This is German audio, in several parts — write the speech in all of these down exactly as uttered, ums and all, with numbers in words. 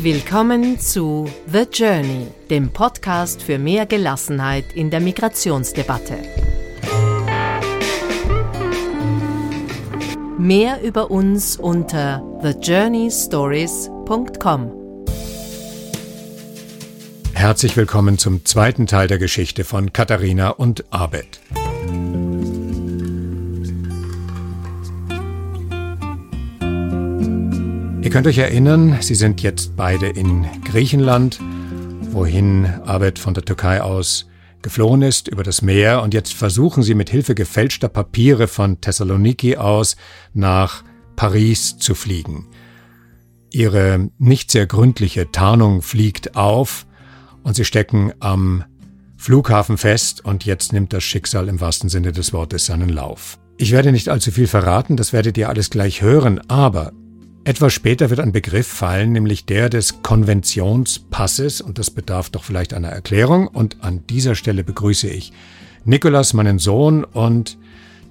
Willkommen zu The Journey, dem Podcast für mehr Gelassenheit in der Migrationsdebatte. Mehr über uns unter the journey stories dot com. Herzlich willkommen zum zweiten Teil der Geschichte von Katharina und Abed. Ihr könnt euch erinnern, sie sind jetzt beide in Griechenland, wohin Abed von der Türkei aus geflohen ist, über das Meer, und jetzt versuchen sie mit Hilfe gefälschter Papiere von Thessaloniki aus nach Paris zu fliegen. Ihre nicht sehr gründliche Tarnung fliegt auf und sie stecken am Flughafen fest, und jetzt nimmt das Schicksal im wahrsten Sinne des Wortes seinen Lauf. Ich werde nicht allzu viel verraten, das werdet ihr alles gleich hören, aber etwas später wird ein Begriff fallen, nämlich der des Konventionspasses, und das bedarf doch vielleicht einer Erklärung, und an dieser Stelle begrüße ich Nikolas, meinen Sohn, und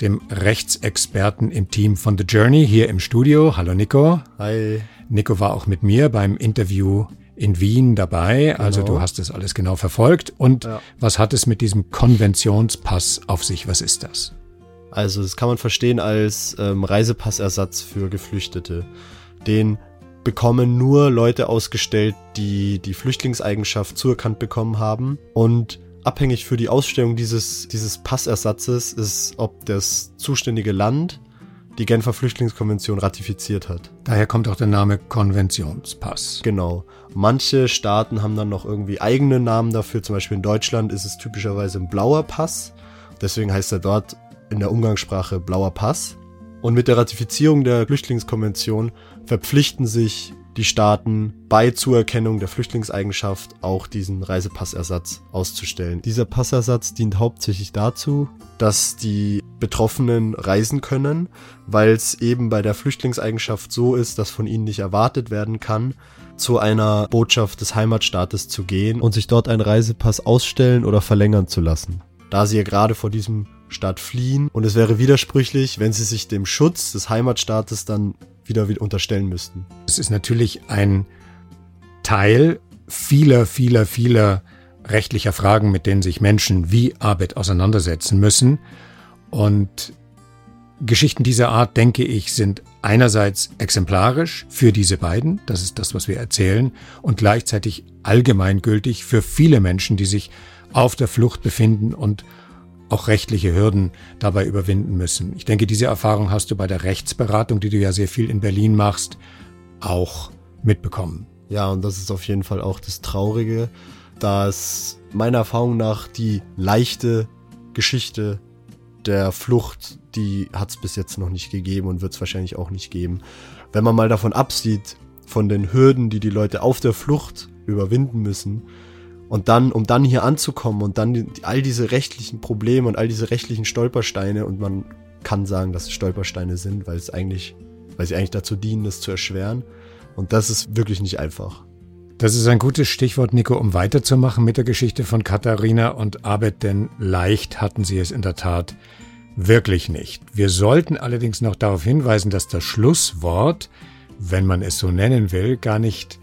dem Rechtsexperten im Team von The Journey hier im Studio. Hallo Nico. Hi. Nico war auch mit mir beim Interview in Wien dabei, genau. Also du hast das alles genau verfolgt. Und ja. Was hat es mit diesem Konventionspass auf sich? Was ist das? Also das kann man verstehen als ähm, Reisepassersatz für Geflüchtete. Den bekommen nur Leute ausgestellt, die die Flüchtlingseigenschaft zuerkannt bekommen haben. Und abhängig für die Ausstellung dieses, dieses Passersatzes ist, ob das zuständige Land die Genfer Flüchtlingskonvention ratifiziert hat. Daher kommt auch der Name Konventionspass. Genau. Manche Staaten haben dann noch irgendwie eigene Namen dafür. Zum Beispiel in Deutschland ist es typischerweise ein blauer Pass. Deswegen heißt er dort in der Umgangssprache blauer Pass. Und mit der Ratifizierung der Flüchtlingskonvention verpflichten sich die Staaten, bei Zuerkennung der Flüchtlingseigenschaft auch diesen Reisepassersatz auszustellen. Dieser Passersatz dient hauptsächlich dazu, dass die Betroffenen reisen können, weil es eben bei der Flüchtlingseigenschaft so ist, dass von ihnen nicht erwartet werden kann, zu einer Botschaft des Heimatstaates zu gehen und sich dort einen Reisepass ausstellen oder verlängern zu lassen, da sie ja gerade vor diesem Staat fliehen, und es wäre widersprüchlich, wenn sie sich dem Schutz des Heimatstaates dann wieder unterstellen müssten. Es ist natürlich ein Teil vieler, vieler, vieler rechtlicher Fragen, mit denen sich Menschen wie Abed auseinandersetzen müssen. Und Geschichten dieser Art, denke ich, sind einerseits exemplarisch für diese beiden, das ist das, was wir erzählen, und gleichzeitig allgemeingültig für viele Menschen, die sich auf der Flucht befinden und auch rechtliche Hürden dabei überwinden müssen. Ich denke, diese Erfahrung hast du bei der Rechtsberatung, die du ja sehr viel in Berlin machst, auch mitbekommen. Ja, und das ist auf jeden Fall auch das Traurige, dass meiner Erfahrung nach die leichte Geschichte der Flucht, die hat es bis jetzt noch nicht gegeben und wird es wahrscheinlich auch nicht geben. Wenn man mal davon absieht, von den Hürden, die die Leute auf der Flucht überwinden müssen, und dann, um dann hier anzukommen und dann die, all diese rechtlichen Probleme und all diese rechtlichen Stolpersteine, und man kann sagen, dass es Stolpersteine sind, weil es eigentlich, weil sie eigentlich dazu dienen, das zu erschweren. Und das ist wirklich nicht einfach. Das ist ein gutes Stichwort, Nico, um weiterzumachen mit der Geschichte von Katharina und Abed, denn leicht hatten sie es in der Tat wirklich nicht. Wir sollten allerdings noch darauf hinweisen, dass das Schlusswort, wenn man es so nennen will, gar nicht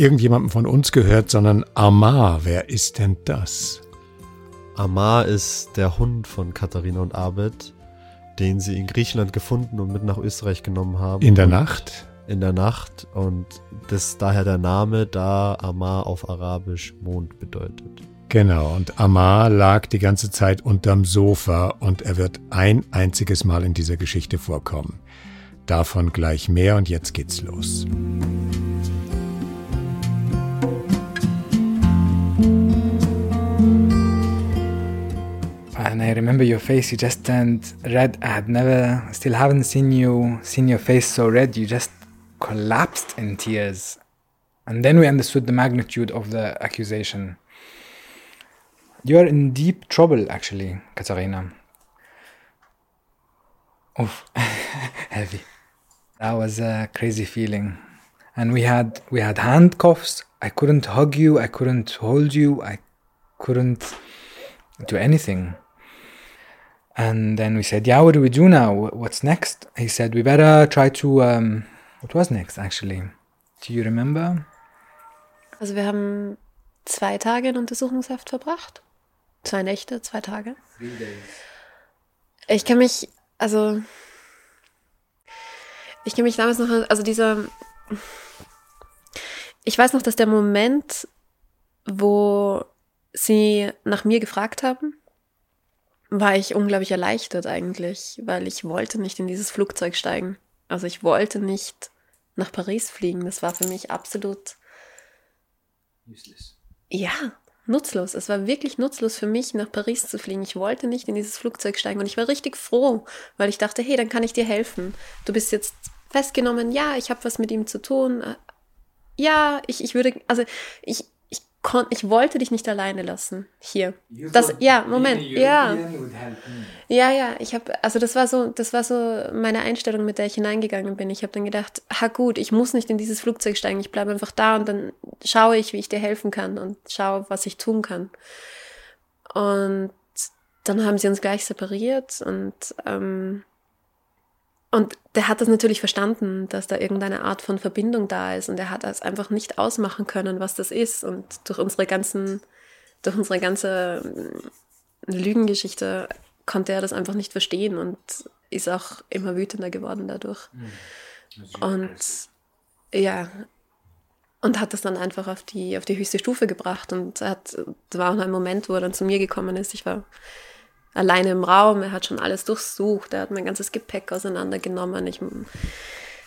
irgendjemandem von uns gehört, sondern Amar. Wer ist denn das? Amar ist der Hund von Katharina und Abed, den sie in Griechenland gefunden und mit nach Österreich genommen haben. In der Nacht? In der Nacht, und das daher der Name, da Amar auf Arabisch Mond bedeutet. Genau, und Amar lag die ganze Zeit unterm Sofa, und er wird ein einziges Mal in dieser Geschichte vorkommen. Davon gleich mehr, und jetzt geht's los. And I remember your face, you just turned red. I had never, still haven't seen you, seen your face so red. You just collapsed in tears. And then we understood the magnitude of the accusation. You're in deep trouble, actually, Katharina. Oof, heavy. That was a crazy feeling. And we had, we had handcuffs. I couldn't hug you. I couldn't hold you. I couldn't do anything. And then we said, yeah, what do we do now? What's next? He said, we better try to... Um, what was next, actually? Do you remember? Also wir haben zwei Tage in Untersuchungshaft verbracht. Zwei Nächte, zwei Tage. Ich kann mich, also, ich kann mich damals noch, also dieser, ich weiß noch, dass der Moment, wo sie nach mir gefragt haben, war ich unglaublich erleichtert eigentlich, weil ich wollte nicht in dieses Flugzeug steigen. Also ich wollte nicht nach Paris fliegen. Das war für mich absolut... Useless. Ja, nutzlos. Es war wirklich nutzlos für mich, nach Paris zu fliegen. Ich wollte nicht in dieses Flugzeug steigen und ich war richtig froh, weil ich dachte, hey, dann kann ich dir helfen. Du bist jetzt festgenommen. Ja, ich habe was mit ihm zu tun. Ja, ich, ich würde... Also ich... Ich wollte dich nicht alleine lassen hier. Das, ja, Moment, ja, ja, ja. Ich habe, also das war so, das war so meine Einstellung, mit der ich hineingegangen bin. Ich habe dann gedacht, ha gut, ich muss nicht in dieses Flugzeug steigen. Ich bleibe einfach da und dann schaue ich, wie ich dir helfen kann und schaue, was ich tun kann. Und dann haben sie uns gleich separiert und ähm, und der hat das natürlich verstanden, dass da irgendeine Art von Verbindung da ist. Und er hat das einfach nicht ausmachen können, was das ist. Und durch unsere ganzen, durch unsere ganze Lügengeschichte konnte er das einfach nicht verstehen und ist auch immer wütender geworden dadurch. Und ja, und hat das dann einfach auf die, auf die höchste Stufe gebracht. Und hat, das war auch ein Moment, wo er dann zu mir gekommen ist. Ich war alleine im Raum, er hat schon alles durchsucht, er hat mein ganzes Gepäck auseinandergenommen, ich,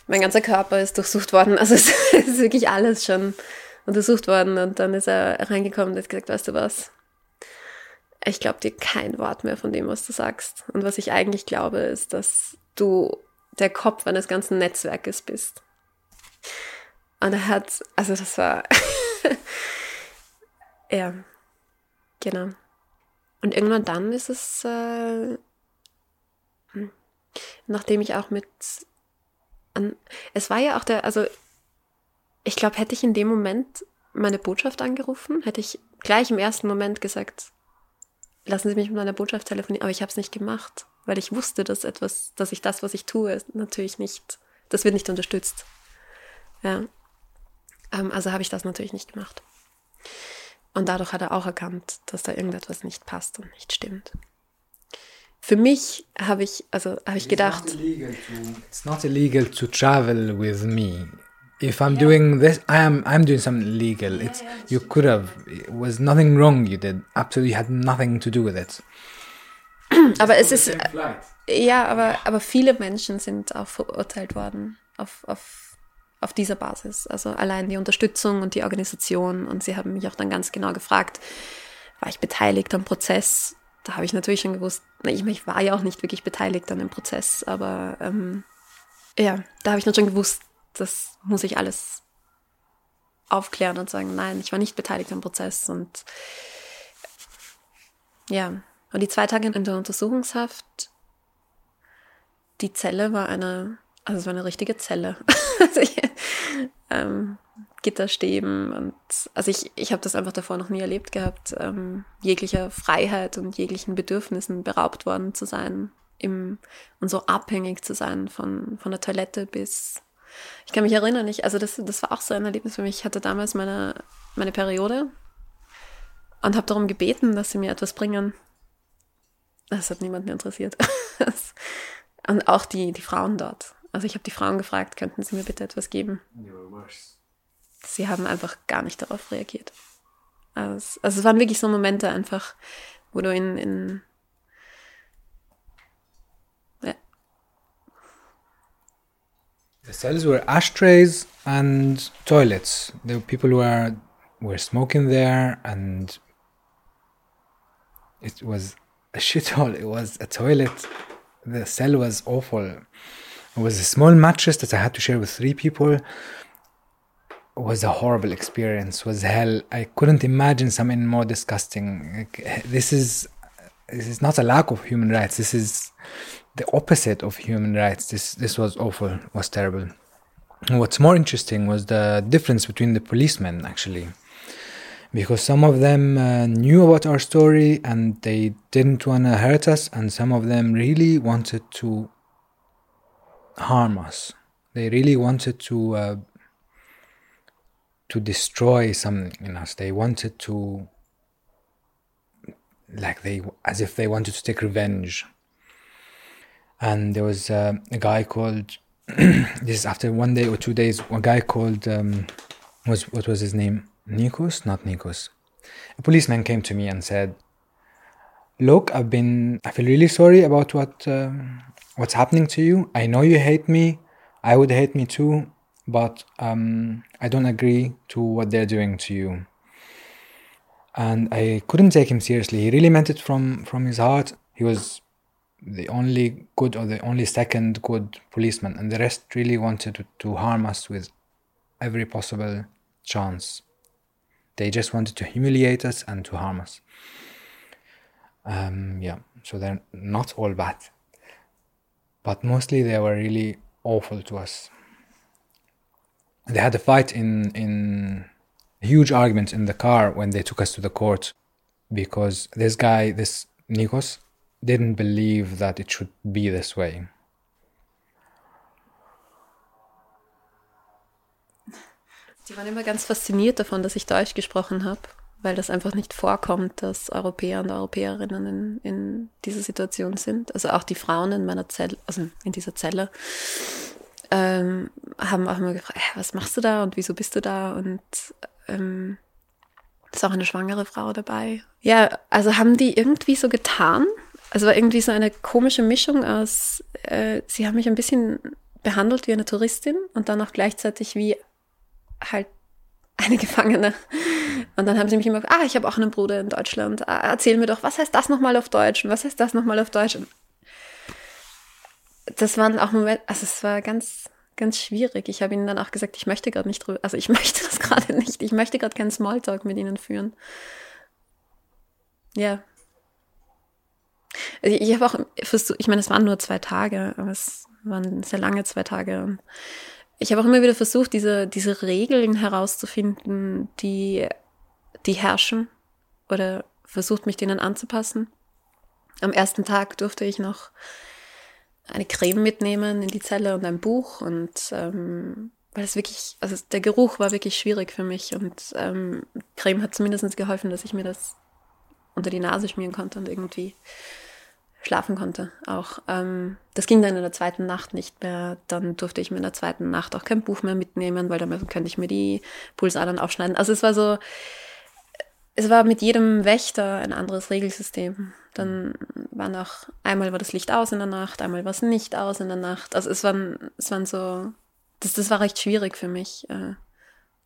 mein ganzer Körper ist durchsucht worden, also es ist wirklich alles schon untersucht worden und dann ist er reingekommen und hat gesagt, weißt du was, ich glaube dir kein Wort mehr von dem, was du sagst und was ich eigentlich glaube, ist, dass du der Kopf eines ganzen Netzwerkes bist. Und er hat, also das war, ja, genau. Und irgendwann dann ist es, äh, nachdem ich auch mit, an, es war ja auch der, also ich glaube, hätte ich in dem Moment meine Botschaft angerufen, hätte ich gleich im ersten Moment gesagt, lassen Sie mich mit meiner Botschaft telefonieren, aber ich habe es nicht gemacht, weil ich wusste, dass etwas, dass ich das, was ich tue, natürlich nicht, das wird nicht unterstützt. Ja, ähm, also habe ich das natürlich nicht gemacht. Und dadurch hat er auch erkannt, dass da irgendetwas nicht passt und nicht stimmt. Für mich habe ich, also habe ich gedacht, it's not illegal to, it's not illegal to travel with me. If I'm yeah. doing this, I'm I'm doing something illegal. Yeah, it's yeah, you could have. It was nothing wrong. You did absolutely had nothing to do with it. aber es ist ja, aber aber viele Menschen sind auch verurteilt worden auf auf auf dieser Basis, also allein die Unterstützung und die Organisation. Und sie haben mich auch dann ganz genau gefragt, war ich beteiligt am Prozess? Da habe ich natürlich schon gewusst, ich, ich war ja auch nicht wirklich beteiligt an dem Prozess, aber ähm, ja, da habe ich dann schon gewusst, das muss ich alles aufklären und sagen, nein, ich war nicht beteiligt am Prozess. Und ja, und die zwei Tage in der Untersuchungshaft, die Zelle war eine, also es war eine richtige Zelle. Also ich, ähm, Gitterstäben und also ich, ich habe das einfach davor noch nie erlebt gehabt, ähm, jeglicher Freiheit und jeglichen Bedürfnissen beraubt worden zu sein im, und so abhängig zu sein von, von der Toilette bis, ich kann mich erinnern, ich, also das, das war auch so ein Erlebnis für mich. Ich hatte damals meine, meine Periode und habe darum gebeten, dass sie mir etwas bringen. Das hat niemanden interessiert. Und auch die, die Frauen dort. Also ich habe die Frauen gefragt, könnten sie mir bitte etwas geben? Sie haben einfach gar nicht darauf reagiert. Also es, also es waren wirklich so Momente einfach, wo du in... in ja. The cells were ashtrays and toilets. The people were, were smoking there and it was a shithole. It was a toilet. The cell was awful. It was a small mattress that I had to share with three people. It was a horrible experience. It was hell. I couldn't imagine something more disgusting. This is this is not a lack of human rights. This is the opposite of human rights. This this was awful. It was terrible. And what's more interesting was the difference between the policemen, actually. Because some of them uh, knew about our story and they didn't want to hurt us. And some of them really wanted to harm us. They really wanted to uh, to destroy something in us. They wanted to, like they, as if they wanted to take revenge. And there was uh, a guy called, this is after one day or two days, a guy called, um, was what was his name? Nikos? Not Nikos. A policeman came to me and said, look, I've been, I feel really sorry about what uh, what's happening to you. I know you hate me. I would hate me too. But um, I don't agree to what they're doing to you. And I couldn't take him seriously. He really meant it from, from his heart. He was the only good or the only second good policeman. And the rest really wanted to, to harm us with every possible chance. They just wanted to humiliate us and to harm us. Um, yeah, so they're not all bad, but mostly they were really awful to us. They had a fight in in a huge argument in the car when they took us to the court, because this guy, this Nikos, didn't believe that it should be this way. Die waren immer ganz fasziniert davon, dass ich Deutsch gesprochen habe, weil das einfach nicht vorkommt, dass Europäer und Europäerinnen in, in dieser Situation sind. Also auch die Frauen in meiner Zelle, also in dieser Zelle, ähm, haben auch immer gefragt, hey, was machst du da und wieso bist du da? Und ähm, ist auch eine schwangere Frau dabei. Ja, also haben die irgendwie so getan. Also war irgendwie so eine komische Mischung aus, äh, sie haben mich ein bisschen behandelt wie eine Touristin und dann auch gleichzeitig wie halt eine Gefangene. Und dann haben sie mich immer gefragt, ah, ich habe auch einen Bruder in Deutschland. Ah, erzähl mir doch, was heißt das nochmal auf Deutsch? Und was heißt das nochmal auf Deutsch? Und das waren auch Momente, also es war ganz, ganz schwierig. Ich habe ihnen dann auch gesagt, ich möchte gerade nicht drüber, also ich möchte das gerade nicht. Ich möchte gerade keinen Smalltalk mit ihnen führen. Ja. Also ich, ich habe auch versucht, ich meine, es waren nur zwei Tage, aber es waren sehr lange zwei Tage. Und ich habe auch immer wieder versucht, diese, diese Regeln herauszufinden, die, die herrschen, oder versucht, mich denen anzupassen. Am ersten Tag durfte ich noch eine Creme mitnehmen in die Zelle und ein Buch, und ähm, weil es wirklich, also der Geruch war wirklich schwierig für mich, und ähm, Creme hat zumindest geholfen, dass ich mir das unter die Nase schmieren konnte und irgendwie schlafen konnte auch. Ähm, das ging dann in der zweiten Nacht nicht mehr. Dann durfte ich mir in der zweiten Nacht auch kein Buch mehr mitnehmen, weil dann könnte ich mir die Pulsadern aufschneiden. Also es war so, es war mit jedem Wächter ein anderes Regelsystem. Dann waren auch, einmal war das Licht aus in der Nacht, einmal war es nicht aus in der Nacht. Also es waren, es waren so, das, das war recht schwierig für mich äh,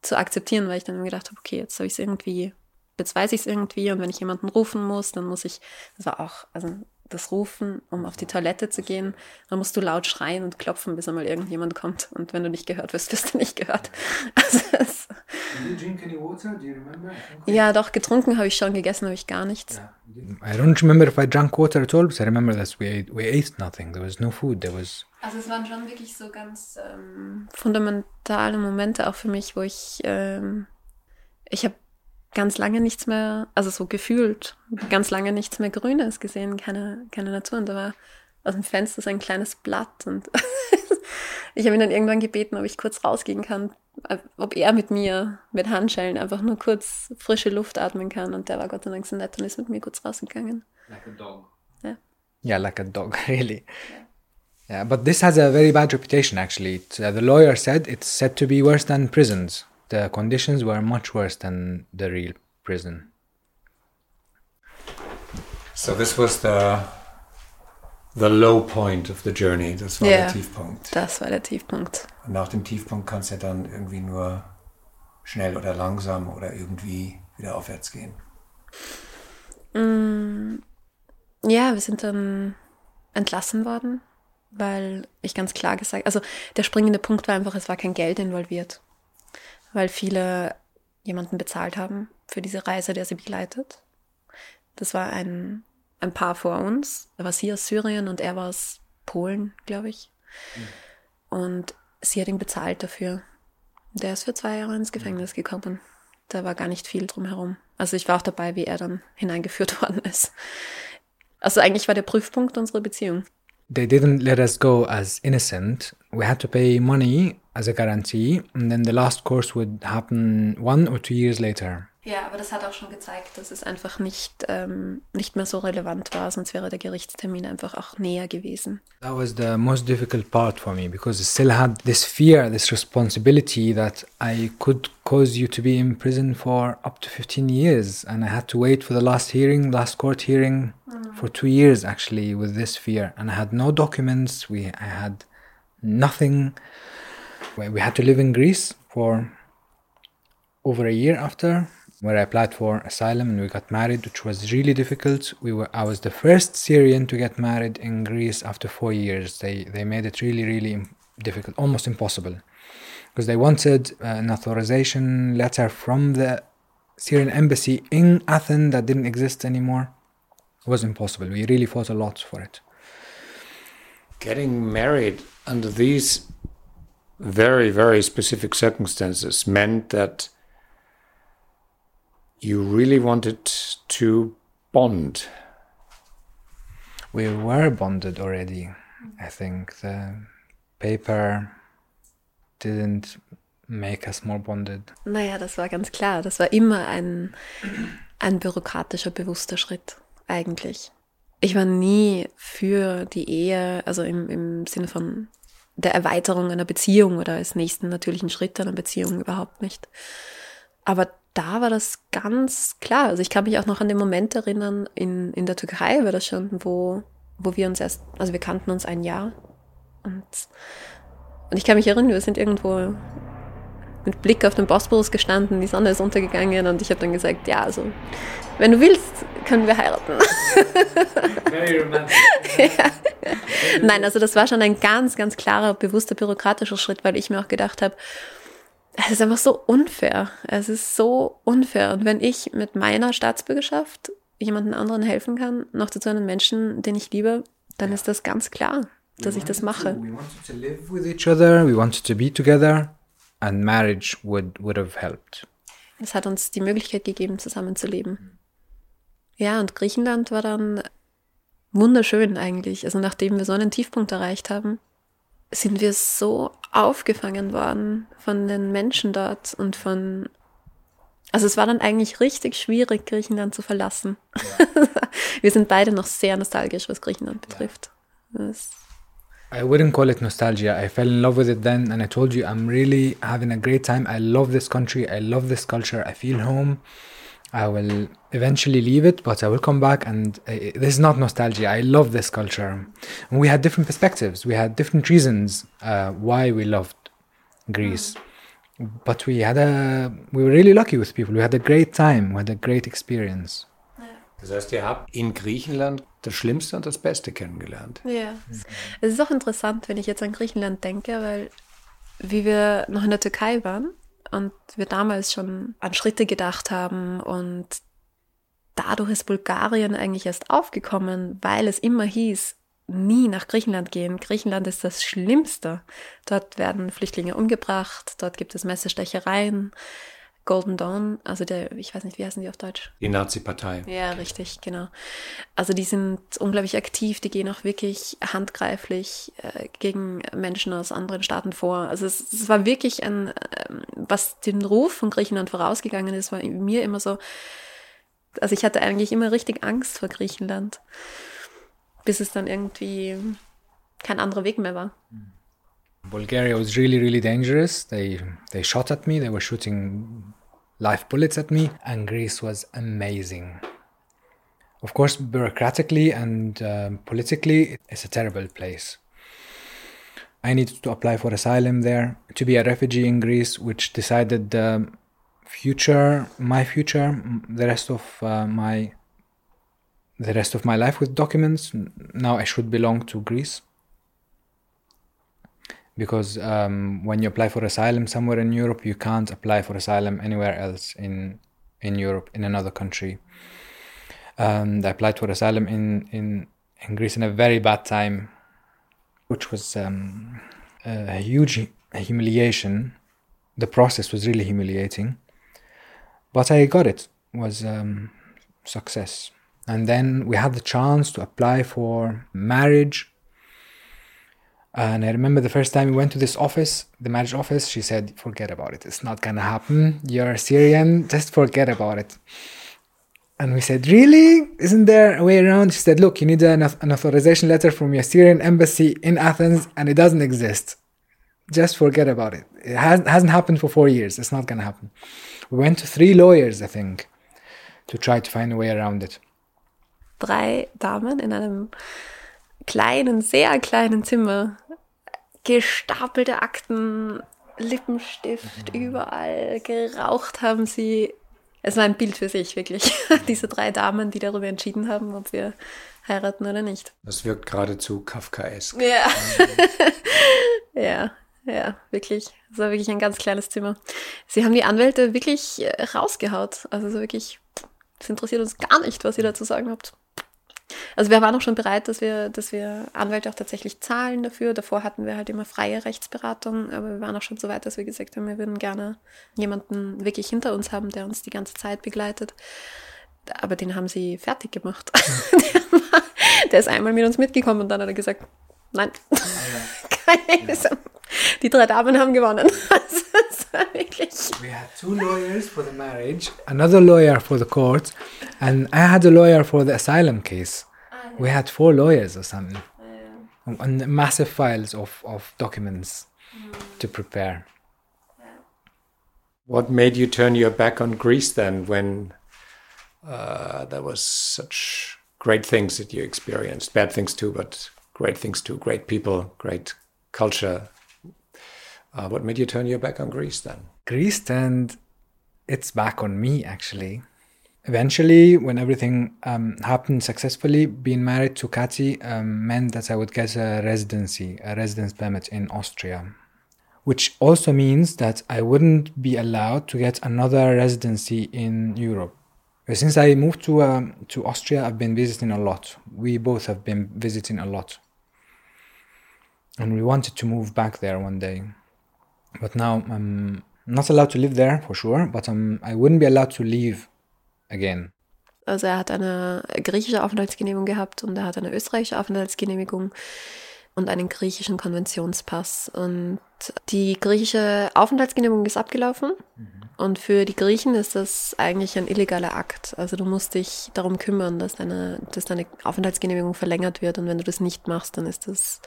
zu akzeptieren, weil ich dann gedacht habe, okay, jetzt habe ich es irgendwie, jetzt weiß ich es irgendwie, und wenn ich jemanden rufen muss, dann muss ich, das war auch, also das Rufen, um auf die Toilette zu gehen, dann musst du laut schreien und klopfen, bis einmal irgendjemand kommt. Und wenn du nicht gehört wirst, wirst du nicht gehört. Also es Did you drink any water? Do you remember? Okay. Ja, doch, getrunken habe ich schon, gegessen habe ich gar nichts. Yeah. I don't remember if I drank water at all, but I remember that we ate, we ate nothing. There was no food. There was... Also es waren schon wirklich so ganz ähm, fundamentale Momente auch für mich, wo ich, ähm, ich habe ganz lange nichts mehr, also so gefühlt, ganz lange nichts mehr Grünes gesehen, keine, keine Natur. Und da war aus dem Fenster so ein kleines Blatt. Und ich habe ihn dann irgendwann gebeten, ob ich kurz rausgehen kann, ob er mit mir, mit Handschellen, einfach nur kurz frische Luft atmen kann. Und der war Gott sei Dank so nett und ist mit mir kurz rausgegangen. Like a dog. Ja, yeah, like a dog, really. Yeah. Yeah, but this has a very bad reputation, actually. Uh, the lawyer said it's said to be worse than prisons. The conditions were much worse than the real prison. So this was the the low point of the journey. Das war yeah, der Tiefpunkt. Das war der Tiefpunkt. Und nach dem Tiefpunkt kannst du ja dann irgendwie nur schnell oder langsam oder irgendwie wieder aufwärts gehen. Mm, ja, wir sind dann entlassen worden, weil ich ganz klar gesagt, also der springende Punkt war einfach, es war kein Geld involviert, weil viele jemanden bezahlt haben für diese Reise, der sie begleitet. Das war ein, ein Paar vor uns. Er war sie aus Syrien und er war aus Polen, glaube ich. Mhm. Und sie hat ihn bezahlt dafür. Der ist für zwei Jahre ins Gefängnis gekommen. Da war gar nicht viel drumherum. Also ich war auch dabei, wie er dann hineingeführt worden ist. Also eigentlich war der Prüfpunkt unserer Beziehung. They didn't let us go as innocent. We had to pay money as a guarantee, and then the last course would happen one or two years later. Ja, aber das hat auch schon gezeigt, dass es einfach nicht, ähm, nicht mehr so relevant war, sonst wäre der Gerichtstermin einfach auch näher gewesen. That was the most difficult part for me, because I still had this fear, this responsibility that I could cause you to be in prison for up to fifteen years, and I had to wait for the last hearing, last court hearing, mm. for two years actually with this fear, and I had no documents, we, I had nothing. We had to live in Greece for over a year after, where I applied for asylum and we got married, which was really difficult. We were I was the first Syrian to get married in Greece after four years. They they made it really, really difficult, almost impossible, because they wanted an authorization letter from the Syrian embassy in Athens that didn't exist anymore. It was impossible. We really fought a lot for it. Getting married under these very, very specific circumstances meant that you really wanted to bond. We were bonded already. I think the paper didn't make us more bonded. Naja, das war ganz klar. Das war immer ein, ein bürokratischer, bewusster Schritt eigentlich. Ich war nie für die Ehe, also im, im Sinne von der Erweiterung einer Beziehung oder als nächsten natürlichen Schritt einer Beziehung, überhaupt nicht. Aber da war das ganz klar. Also ich kann mich auch noch an den Moment erinnern, in, in der Türkei war das schon, wo, wo wir uns erst, also wir kannten uns ein Jahr. Und, und ich kann mich erinnern, wir sind irgendwo mit Blick auf den Bosporus gestanden, die Sonne ist untergegangen und ich habe dann gesagt, ja, also, wenn du willst, können wir heiraten. Very romantic. Ja. Nein, also das war schon ein ganz, ganz klarer, bewusster, bürokratischer Schritt, weil ich mir auch gedacht habe, es ist einfach so unfair. Es ist so unfair. Und wenn ich mit meiner Staatsbürgerschaft jemandem anderen helfen kann, noch dazu einem Menschen, den ich liebe, dann ist das ganz klar, dass ich das mache. We wanted to live with each other, we wanted to be together, and marriage would, would have helped. Es hat uns die Möglichkeit gegeben, zusammenzuleben. Ja, und Griechenland war dann wunderschön eigentlich. Also nachdem wir so einen Tiefpunkt erreicht haben, sind wir so aufgefangen worden von den Menschen dort und von, also es war dann eigentlich richtig schwierig, Griechenland zu verlassen. Yeah. Wir sind beide noch sehr nostalgisch, was Griechenland betrifft. Yeah. I wouldn't call it nostalgia. I fell in love with it then and I told you I'm really having a great time. I love this country. I love this culture. I feel home. I will eventually leave it, but I will come back, and uh, this is not nostalgia. I love this culture. And we had different perspectives. We had different reasons uh, why we loved Greece. But we had a, we were really lucky with people. We had a great time. We had a great experience. Das heißt, ihr habt in Griechenland das Schlimmste und das Beste kennengelernt. Ja, es ist auch interessant, wenn ich jetzt an Griechenland denke, weil wie wir noch in der Türkei waren, und wir damals schon an Schritte gedacht haben und dadurch ist Bulgarien eigentlich erst aufgekommen, weil es immer hieß, nie nach Griechenland gehen. Griechenland ist das Schlimmste. Dort werden Flüchtlinge umgebracht, dort gibt es Messerstechereien, Golden Dawn, also der, ich weiß nicht, wie heißen die auf Deutsch? Die Nazi-Partei. Ja, richtig, genau. Also die sind unglaublich aktiv, die gehen auch wirklich handgreiflich äh, gegen Menschen aus anderen Staaten vor. Also es, es war wirklich ein, ähm, was den Ruf von Griechenland vorausgegangen ist, war mir immer so, also ich hatte eigentlich immer richtig Angst vor Griechenland, bis es dann irgendwie kein anderer Weg mehr war. Mhm. Bulgaria was really, really dangerous. They they shot at me. They were shooting live bullets at me. And Greece was amazing. Of course, bureaucratically and uh, politically, it's a terrible place. I needed to apply for asylum there, to be a refugee in Greece, which decided the future, my future, the rest of uh, my, the rest of my life with documents. Now I should belong to Greece. Because um, when you apply for asylum somewhere in Europe, you can't apply for asylum anywhere else in in Europe, in another country. And I applied for asylum in, in, in Greece in a very bad time, which was um, a huge humiliation. The process was really humiliating. But I got it. It was um, success. And then we had the chance to apply for marriage And I remember the first time we went to this office, the marriage office, she said, forget about it. It's not going to happen. You're Syrian. Just forget about it. And we said, really? Isn't there a way around? She said, look, you need an, an authorization letter from your Syrian embassy in Athens, and it doesn't exist. Just forget about it. It hasn't, hasn't happened for four years. It's not going to happen. We went to three lawyers, I think, to try to find a way around it. Drei Damen in einem kleinen, sehr kleinen Zimmer. Gestapelte Akten, Lippenstift, mhm. überall. Geraucht haben sie. Es war ein Bild für sich, wirklich. Diese drei Damen, die darüber entschieden haben, ob wir heiraten oder nicht. Das wirkt geradezu kafkaesk. Ja. ja, ja, wirklich. Es war wirklich ein ganz kleines Zimmer. Sie haben die Anwälte wirklich rausgehaut. Also so wirklich, es interessiert uns gar nicht, was ihr dazu sagen habt. Also wir waren auch schon bereit, dass wir, dass wir Anwälte auch tatsächlich zahlen dafür. Davor hatten wir halt immer freie Rechtsberatung, aber wir waren auch schon so weit, dass wir gesagt haben, wir würden gerne jemanden wirklich hinter uns haben, der uns die ganze Zeit begleitet. Aber den haben sie fertig gemacht. der, war, der ist einmal mit uns mitgekommen und dann hat er gesagt, nein, keine Ahnung. Ja. Die drei Damen haben gewonnen. Das war wirklich. We had two lawyers for the marriage, another lawyer for the court, and I had a lawyer for the asylum case. We had four lawyers or something, and massive files of, of documents to prepare. What made you turn your back on Greece then, when uh, there was such great things that you experienced? Bad things too, but great things too. Great people, great culture. Uh, what made you turn your back on Greece then? Greece turned its back on me, actually. Eventually, when everything um, happened successfully, being married to Kati um, meant that I would get a residency, a residence permit in Austria, which also means that I wouldn't be allowed to get another residency in Europe. Since I moved to um, to Austria, I've been visiting a lot. We both have been visiting a lot. And we wanted to move back there one day. But now I'm not allowed to live there, for sure, but I'm, I wouldn't be allowed to leave again. Also er hat eine griechische Aufenthaltsgenehmigung gehabt und er hat eine österreichische Aufenthaltsgenehmigung und einen griechischen Konventionspass. Und die griechische Aufenthaltsgenehmigung ist abgelaufen. Mhm. Und für die Griechen ist das eigentlich ein illegaler Akt. Also du musst dich darum kümmern, dass deine, dass deine Aufenthaltsgenehmigung verlängert wird. Und wenn du das nicht machst, dann ist das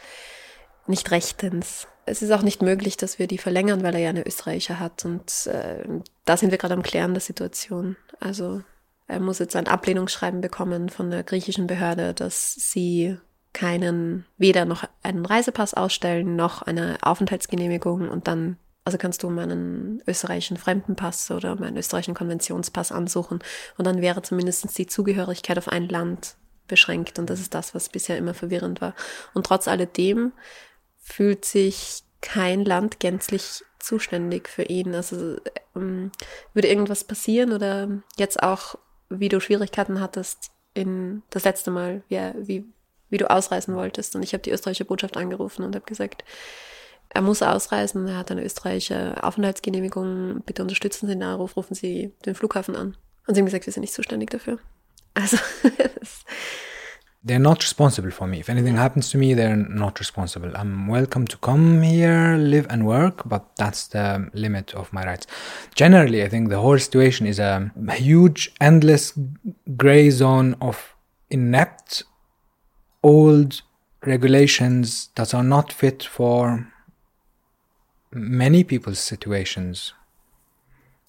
nicht rechtens. Es ist auch nicht möglich, dass wir die verlängern, weil er ja eine österreichische hat. Und äh, da sind wir gerade am Klären der Situation. Also er muss jetzt ein Ablehnungsschreiben bekommen von der griechischen Behörde, dass sie keinen, weder noch einen Reisepass ausstellen, noch eine Aufenthaltsgenehmigung. Und dann, also kannst du meinen österreichischen Fremdenpass oder meinen österreichischen Konventionspass ansuchen. Und dann wäre zumindest die Zugehörigkeit auf ein Land beschränkt. Und das ist das, was bisher immer verwirrend war. Und trotz alledem fühlt sich kein Land gänzlich zuständig für ihn. Also ähm, würde irgendwas passieren oder jetzt auch, wie du Schwierigkeiten hattest in das letzte Mal, ja, wie, wie du ausreisen wolltest. Und ich habe die österreichische Botschaft angerufen und habe gesagt, er muss ausreisen, er hat eine österreichische Aufenthaltsgenehmigung, bitte unterstützen Sie den Anruf, rufen Sie den Flughafen an. Und sie haben gesagt, wir sind nicht zuständig dafür. Also das they're not responsible for me. If anything happens to me, they're not responsible. I'm welcome to come here, live and work, but that's the limit of my rights. Generally, I think the whole situation is a huge, endless gray zone of inept, old regulations that are not fit for many people's situations.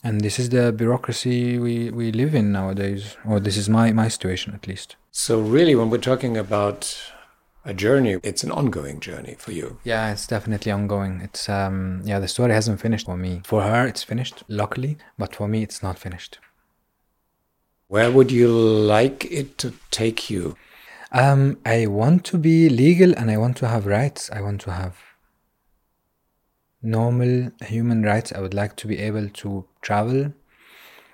And this is the bureaucracy we, we live in nowadays, or this is my, my situation at least. So really, when we're talking about a journey, it's an ongoing journey for you. Yeah, it's definitely ongoing. It's um, yeah, the story hasn't finished for me. For her, it's finished, luckily, but for me, it's not finished. Where would you like it to take you? Um, I want to be legal and I want to have rights. I want to have normal human rights. I would like to be able to travel,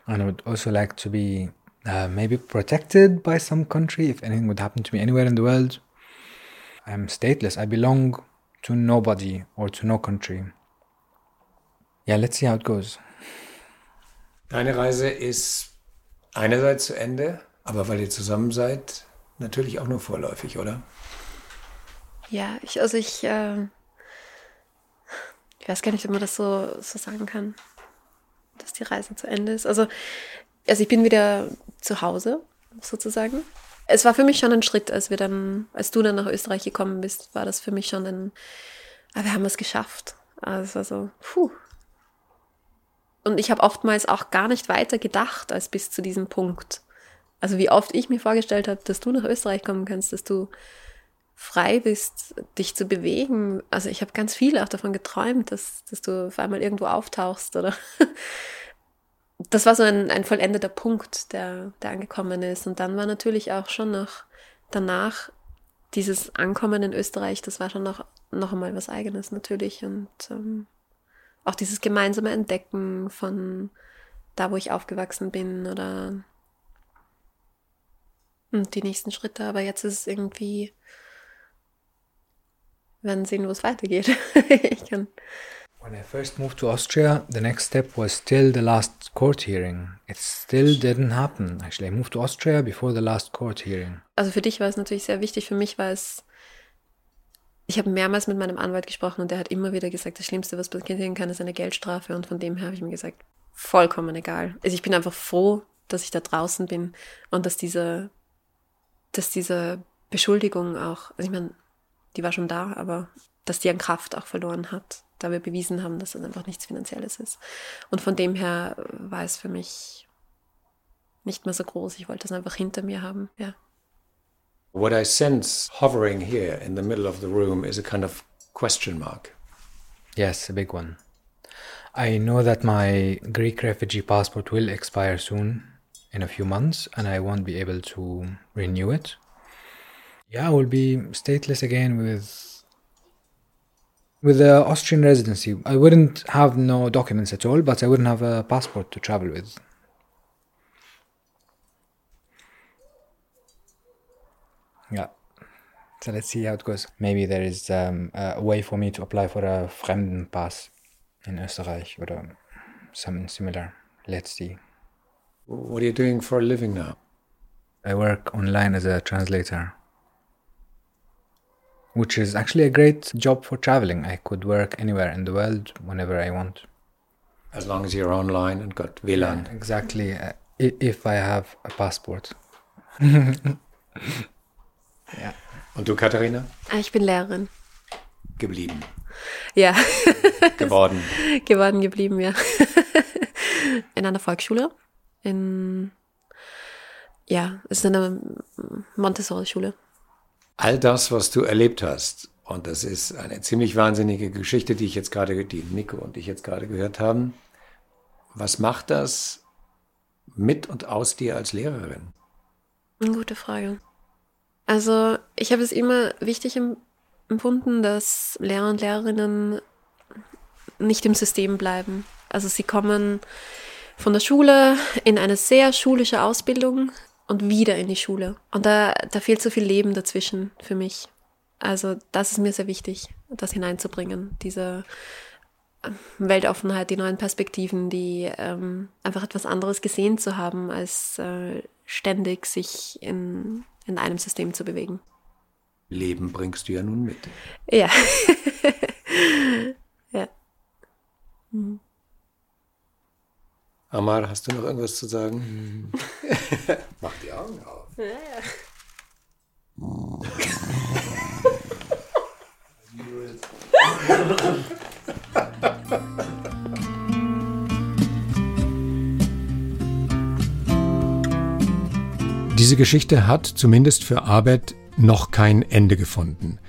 and I would also like to be uh, maybe protected by some country if anything would happen to me anywhere in the world. I'm stateless. I belong to nobody or to no country. Yeah, let's see how it goes. Deine Reise ist einerseits zu Ende, aber weil ihr zusammen seid, natürlich auch nur vorläufig, oder? Ja, ich, also ich... Äh ich weiß gar nicht, ob man das so, so sagen kann, dass die Reise zu Ende ist. Also, also ich bin wieder zu Hause, sozusagen. Es war für mich schon ein Schritt, als wir dann, als du dann nach Österreich gekommen bist, war das für mich schon ein, ah, wir haben es geschafft. Also es war so, puh. Und ich habe oftmals auch gar nicht weiter gedacht als bis zu diesem Punkt. Also wie oft ich mir vorgestellt habe, dass du nach Österreich kommen kannst, dass du frei bist, dich zu bewegen. Also ich habe ganz viel auch davon geträumt, dass, dass du auf einmal irgendwo auftauchst, oder? Das war so ein, ein vollendeter Punkt, der, der angekommen ist. Und dann war natürlich auch schon noch danach dieses Ankommen in Österreich, das war schon noch, noch einmal was Eigenes natürlich. Und ähm, auch dieses gemeinsame Entdecken von da, wo ich aufgewachsen bin, oder und die nächsten Schritte. Aber jetzt ist es irgendwie, wir werden sehen, wo es weitergeht. Ich kann... When I first moved to Austria, the next step was still the last court hearing. It still didn't happen. Actually, I moved to Austria before the last court hearing. Also für dich war es natürlich sehr wichtig. Für mich war es, ich habe mehrmals mit meinem Anwalt gesprochen und der hat immer wieder gesagt, das Schlimmste, was passieren kann, ist eine Geldstrafe. Und von dem her habe ich mir gesagt, vollkommen egal. Also ich bin einfach froh, dass ich da draußen bin und dass diese, dass diese Beschuldigung auch, also ich meine, die war schon da, aber dass die an Kraft auch verloren hat, da wir bewiesen haben, dass das einfach nichts Finanzielles ist. Und von dem her war es für mich nicht mehr so groß. Ich wollte das einfach hinter mir haben, ja. What I sense hovering here in the middle of the room is a kind of question mark. Yes, a big one. I know that my Greek refugee passport will expire soon, in a few months, and I won't be able to renew it. Yeah, I will be stateless again with... With the Austrian residency, I wouldn't have no documents at all, but I wouldn't have a passport to travel with. Yeah. So let's see how it goes. Maybe there is um, a way for me to apply for a Fremdenpass in Österreich or something similar. Let's see. What are you doing for a living now? I work online as a translator, which is actually a great job for traveling. I could work anywhere in the world, whenever I want. As long as you're online and got W LAN. Yeah, exactly, uh, if I have a passport. Ja. Und du, Katharina? Ich bin Lehrerin. Geblieben. Ja. Geworden. Geworden, geblieben, ja. In einer Volksschule. In, ja, es ist eine Montessori-Schule. All das, was du erlebt hast, und das ist eine ziemlich wahnsinnige Geschichte, die ich jetzt gerade, die Nico und ich jetzt gerade gehört haben. Was macht das mit und aus dir als Lehrerin? Gute Frage. Also ich habe es immer wichtig empfunden, dass Lehrer und Lehrerinnen nicht im System bleiben. Also sie kommen von der Schule in eine sehr schulische Ausbildung und wieder in die Schule. Und da, da fehlt so viel Leben dazwischen für mich. Also das ist mir sehr wichtig, das hineinzubringen. Diese Weltoffenheit, die neuen Perspektiven, die ähm, einfach etwas anderes gesehen zu haben, als äh, ständig sich in, in einem System zu bewegen. Leben bringst du ja nun mit. Ja. Ja. Mhm. Amar, hast du noch irgendwas zu sagen? Mach die Augen auf. Ja, ja. Diese Geschichte hat zumindest für Abed noch kein Ende gefunden.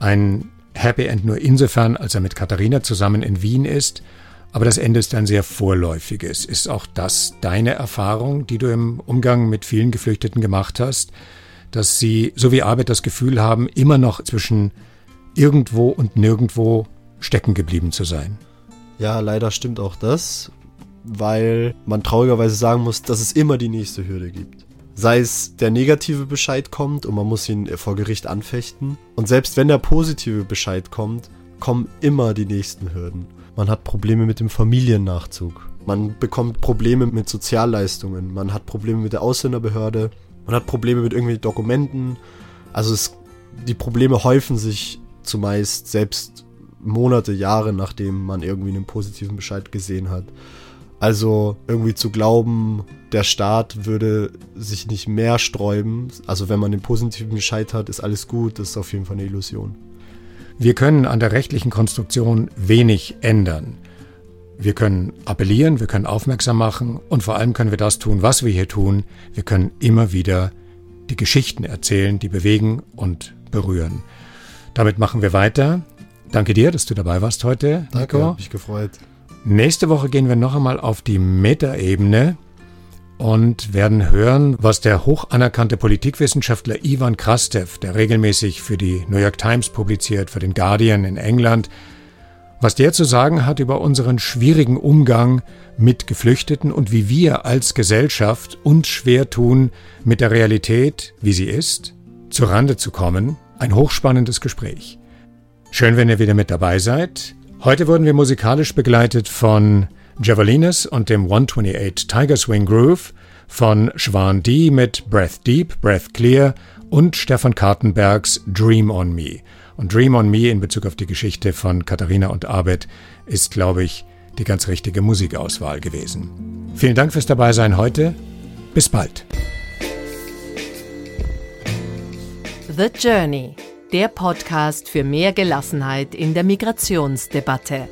Ein Happy End nur insofern, als er mit Katharina zusammen in Wien ist. Aber das Ende ist ein sehr vorläufiges. Ist auch das deine Erfahrung, die du im Umgang mit vielen Geflüchteten gemacht hast, dass sie, so wie Abed, das Gefühl haben, immer noch zwischen irgendwo und nirgendwo stecken geblieben zu sein? Ja, leider stimmt auch das, weil man traurigerweise sagen muss, dass es immer die nächste Hürde gibt. Sei es der negative Bescheid kommt und man muss ihn vor Gericht anfechten. Und selbst wenn der positive Bescheid kommt, kommen immer die nächsten Hürden. Man hat Probleme mit dem Familiennachzug. Man bekommt Probleme mit Sozialleistungen. Man hat Probleme mit der Ausländerbehörde. Man hat Probleme mit irgendwelchen Dokumenten. Also es, die Probleme häufen sich zumeist, selbst Monate, Jahre, nachdem man irgendwie einen positiven Bescheid gesehen hat. Also irgendwie zu glauben, der Staat würde sich nicht mehr sträuben. Also wenn man den positiven Bescheid hat, ist alles gut, das ist auf jeden Fall eine Illusion. Wir können an der rechtlichen Konstruktion wenig ändern. Wir können appellieren, wir können aufmerksam machen und vor allem können wir das tun, was wir hier tun. Wir können immer wieder die Geschichten erzählen, die bewegen und berühren. Damit machen wir weiter. Danke dir, dass du dabei warst heute, Nico. Danke, hab mich gefreut. Nächste Woche gehen wir noch einmal auf die Metaebene und werden hören, was der hoch anerkannte Politikwissenschaftler Ivan Krastev, der regelmäßig für die New York Times publiziert, für den Guardian in England, was der zu sagen hat über unseren schwierigen Umgang mit Geflüchteten und wie wir als Gesellschaft uns schwer tun, mit der Realität, wie sie ist, zu Rande zu kommen. Ein hochspannendes Gespräch. Schön, wenn ihr wieder mit dabei seid. Heute wurden wir musikalisch begleitet von Javelines und dem hundertachtundzwanzig Tiger Swing Groove, von Schwan D. mit Breath Deep, Breath Clear und Stefan Kartenbergs Dream on Me. Und Dream on Me in Bezug auf die Geschichte von Katharina und Abed ist, glaube ich, die ganz richtige Musikauswahl gewesen. Vielen Dank fürs Dabeisein heute. Bis bald. The Journey. Der Podcast für mehr Gelassenheit in der Migrationsdebatte.